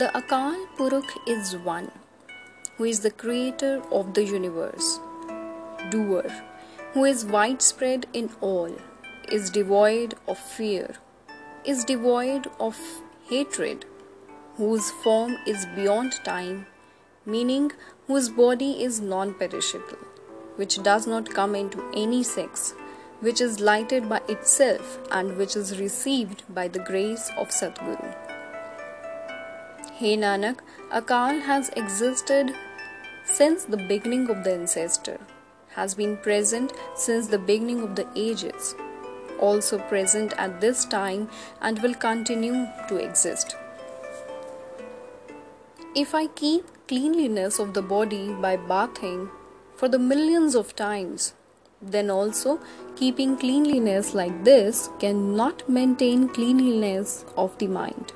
The Akal Purakh is one, who is the creator of the universe, doer, who is widespread in all, is devoid of fear, is devoid of hatred, whose form is beyond time, meaning whose body is non-perishable, which does not come into any sex, which is lighted by itself and which is received by the grace of Sadhguru. Hey Nanak, Akal has existed since the beginning of the ancestor, has been present since the beginning of the ages, also present at this time and will continue to exist. If I keep cleanliness of the body by bathing for the millions of times, then also keeping cleanliness like this cannot maintain cleanliness of the mind.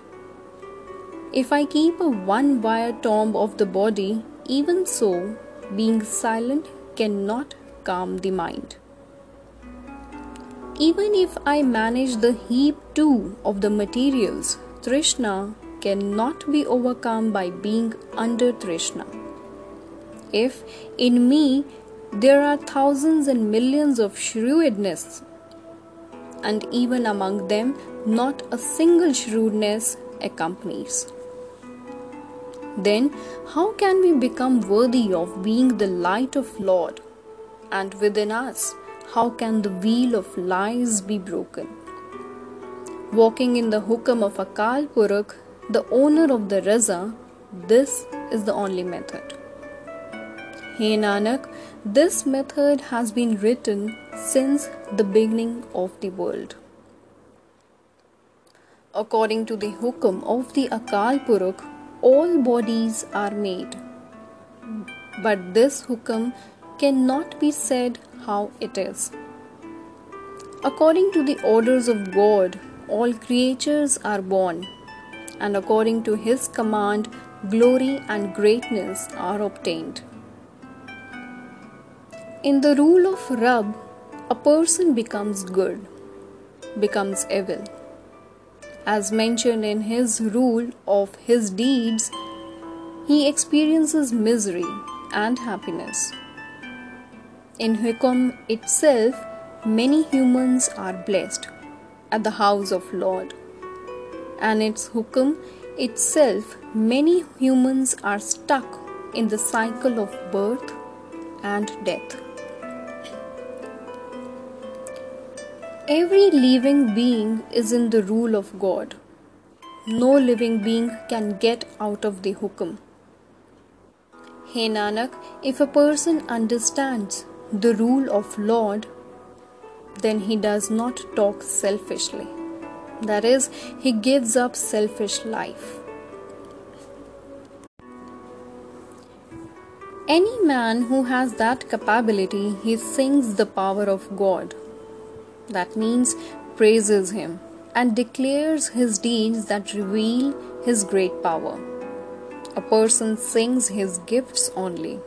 If I keep a one-wire tomb of the body, even so, being silent cannot calm the mind. Even if I manage the heap too of the materials, Trishna cannot be overcome by being under Trishna. If in me there are thousands and millions of shrewdness, and even among them not a single shrewdness accompanies, then how can we become worthy of being the light of Lord? And within us, how can the wheel of lies be broken? Walking in the hukam of Akal Purakh, the owner of the raza, this is the only method. Hey Nanak, this method has been written since the beginning of the world. According to the hukam of the Akal Purakh, all bodies are made, but this hukam cannot be said how it is. According to the orders of God, all creatures are born, and according to His command, glory and greatness are obtained. In the rule of Rab, a person becomes good, becomes evil. As mentioned in his rule of his deeds, he experiences misery and happiness. In hukam itself, many humans are blessed at the house of Lord, and its hukam itself, many humans are stuck in the cycle of birth and death. Every living being is in the rule of God. No living being can get out of the hukam. Hey Nanak, if a person understands the rule of Lord, then he does not talk selfishly. That is, he gives up selfish life. Any man who has that capability, he sings the power of God. That means praises Him and declares His deeds that reveal His great power. A person sings His gifts only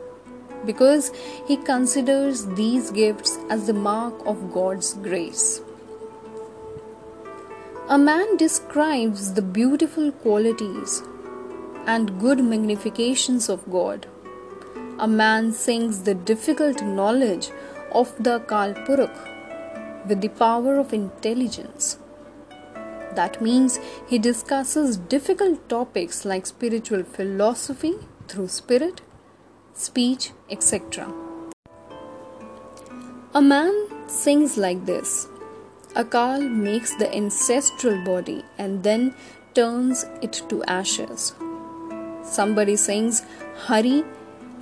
because he considers these gifts as the mark of God's grace. A man describes the beautiful qualities and good magnifications of God. A man sings the difficult knowledge of the Akal Purakh with the power of intelligence. That means he discusses difficult topics like spiritual philosophy through spirit, speech, etc. A man sings like this. Akal makes the ancestral body and then turns it to ashes. Somebody sings Hari,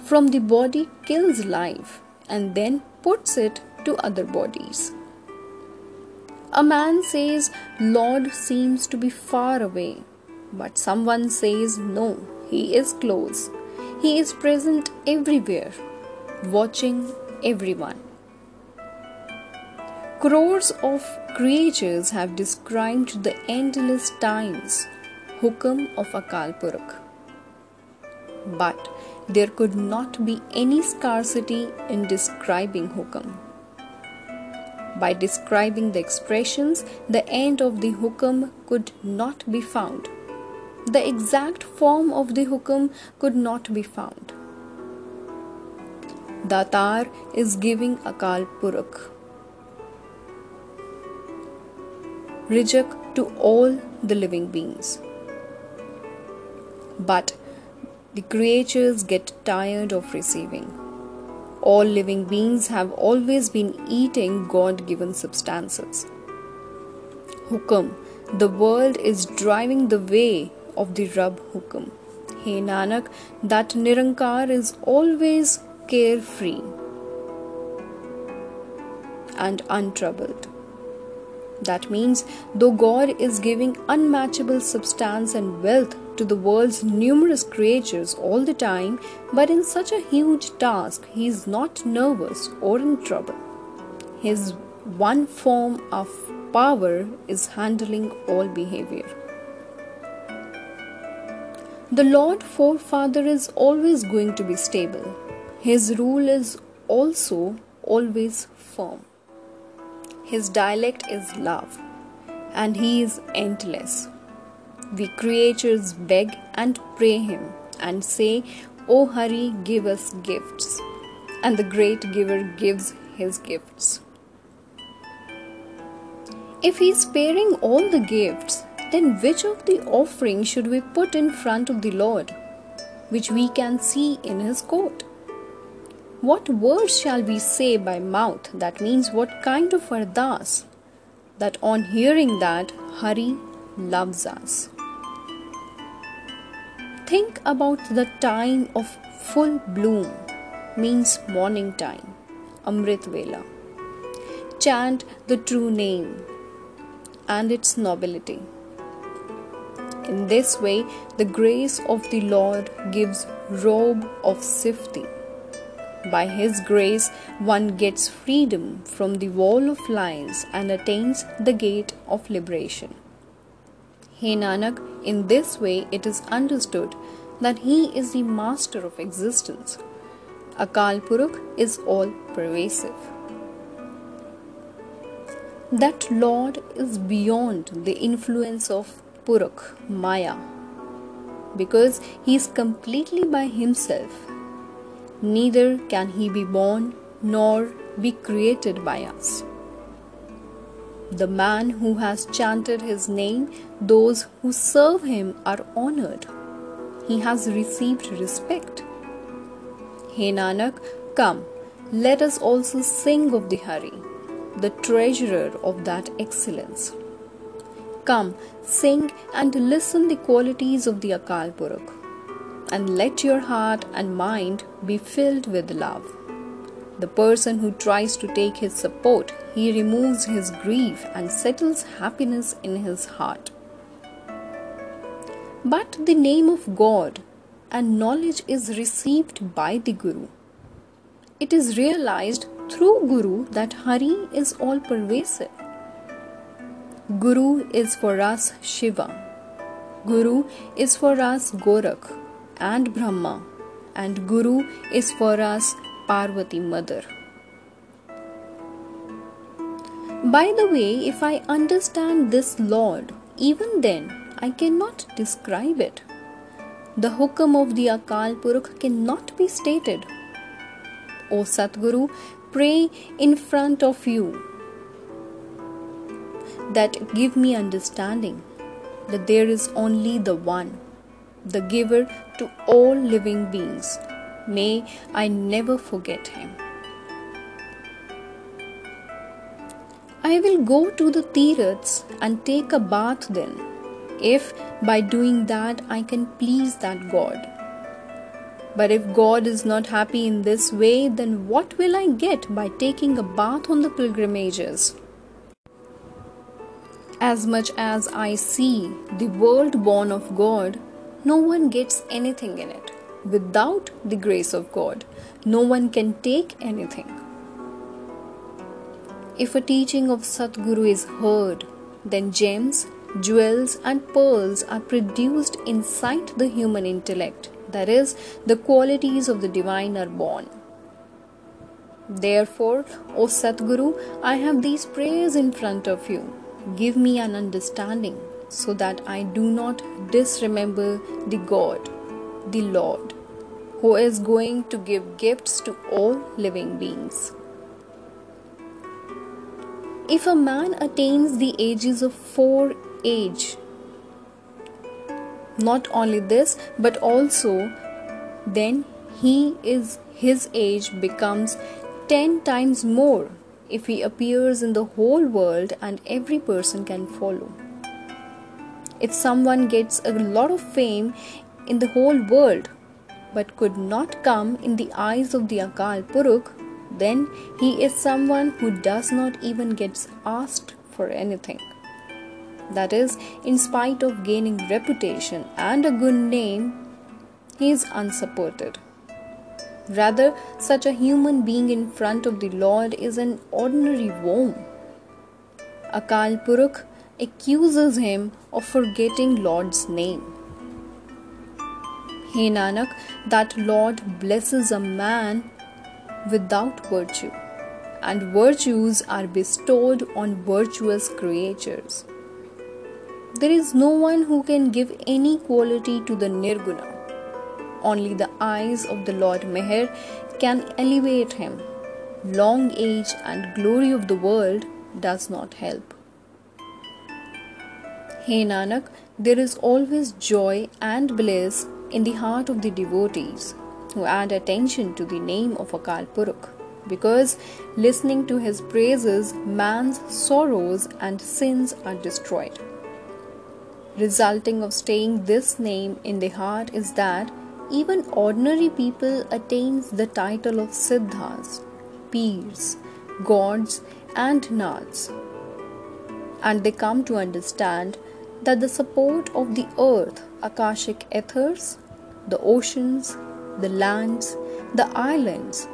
from the body kills life and then puts it to other bodies. A man says, Lord seems to be far away, but someone says, no, He is close. He is present everywhere, watching everyone. Crores of creatures have described the endless times, hukam of Akal Purakh. But there could not be any scarcity in describing hukam. By describing the expressions, the end of the hukam could not be found. The exact form of the hukam could not be found. Datar is giving Akal Purakh, Rijak to all the living beings. But the creatures get tired of receiving. All living beings have always been eating God-given substances. Hukam, the world is driving the way of the Rab hukam. Hey Nanak, that Nirankar is always carefree and untroubled. That means, though God is giving unmatchable substance and wealth to the world's numerous creatures all the time, but in such a huge task, he is not nervous or in trouble. His one form of power is handling all behavior. The Lord Forefather is always going to be stable. His rule is also always firm. His dialect is love, and he is endless. We creatures beg and pray him and say, O Hari, give us gifts. And the great giver gives his gifts. If he is sparing all the gifts, then which of the offering should we put in front of the Lord, which we can see in his court? What words shall we say by mouth? That means, what kind of ardaas? That on hearing that, Hari loves us. Think about the time of full bloom, means morning time, Amrit Vela. Chant the true name and its nobility. In this way, the grace of the Lord gives robe of sifti. By His grace, one gets freedom from the wall of lies and attains the gate of liberation. Hey Nanak, in this way it is understood that He is the master of existence. Akal Purakh is all-pervasive. That Lord is beyond the influence of Purakh, Maya, because He is completely by Himself. Neither can he be born nor be created by us. The man who has chanted his name, those who serve him are honored. He has received respect. Hey Nanak, come, let us also sing of the Hari, the treasurer of that excellence. Come, sing and listen the qualities of the Akal Purakh, and let your heart and mind be filled with love. The person who tries to take his support, he removes his grief and settles happiness in his heart. But the name of God and knowledge is received by the Guru. It is realized through Guru that Hari is all-pervasive. Guru is for us Shiva. Guru is for us Gorakh and Brahma, and Guru is for us Parvati Mother. By the way, if I understand this Lord, even then I cannot describe it. The hukam of the Akal Purakh cannot be stated. O Satguru, pray in front of you that give me understanding that there is only the one, the giver to all living beings. May I never forget him. I will go to the Tiraths and take a bath then, if by doing that I can please that God. But if God is not happy in this way, then what will I get by taking a bath on the pilgrimages? As much as I see the world born of God, no one gets anything in it. Without the grace of God, no one can take anything. If a teaching of Sadhguru is heard, then gems, jewels and pearls are produced inside the human intellect. That is, the qualities of the divine are born. Therefore, O Sadhguru, I have these prayers in front of you. Give me an understanding so that I do not disremember the God, the Lord, who is going to give gifts to all living beings. If a man attains the ages of 4 age, not only this, but also then his age becomes 10 times more if he appears in the whole world and every person can follow. If someone gets a lot of fame in the whole world but could not come in the eyes of the Akal Purakh, then he is someone who does not even gets asked for anything. That is, in spite of gaining reputation and a good name, he is unsupported. Rather, such a human being in front of the Lord is an ordinary worm. Akal Purakh accuses him of forgetting Lord's name. Hey Nanak, that Lord blesses a man without virtue, and virtues are bestowed on virtuous creatures. There is no one who can give any quality to the Nirguna. Only the eyes of the Lord Meher can elevate him. Long age and glory of the world does not help. Hey Nanak, there is always joy and bliss in the heart of the devotees who add attention to the name of Akal Purakh, because listening to his praises, man's sorrows and sins are destroyed. Resulting of staying this name in the heart is that even ordinary people attains the title of Siddhas, Peers, Gods and Naths, and they come to understand that the support of the earth, Akashic ethers, the oceans, the lands, the islands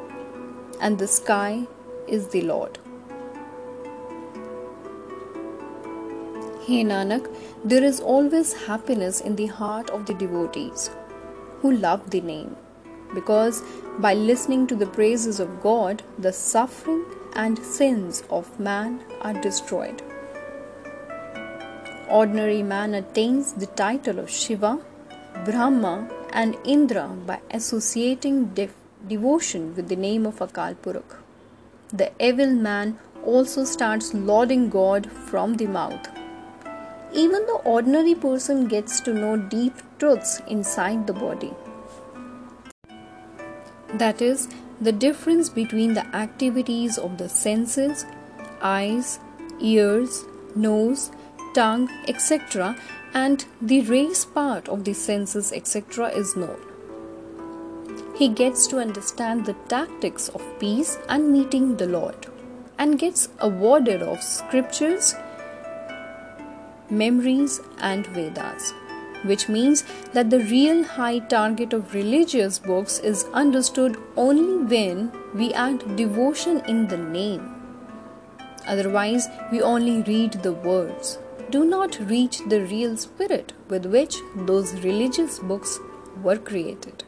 and the sky is the Lord. Hey Nanak, there is always happiness in the heart of the devotees who love the name, because by listening to the praises of God, the suffering and sins of man are destroyed. Ordinary man attains the title of Shiva, Brahma and Indra by associating devotion with the name of Akal Purakh. The evil man also starts lauding God from the mouth. Even the ordinary person gets to know deep truths inside the body. That is, the difference between the activities of the senses, eyes, ears, nose, tongue, etc. and the race part of the senses, etc. is known. He gets to understand the tactics of peace and meeting the Lord, and gets awarded of scriptures, memories and Vedas, which means that the real high target of religious books is understood only when we add devotion in the name. Otherwise, we only read the words, do not reach the real spirit with which those religious books were created.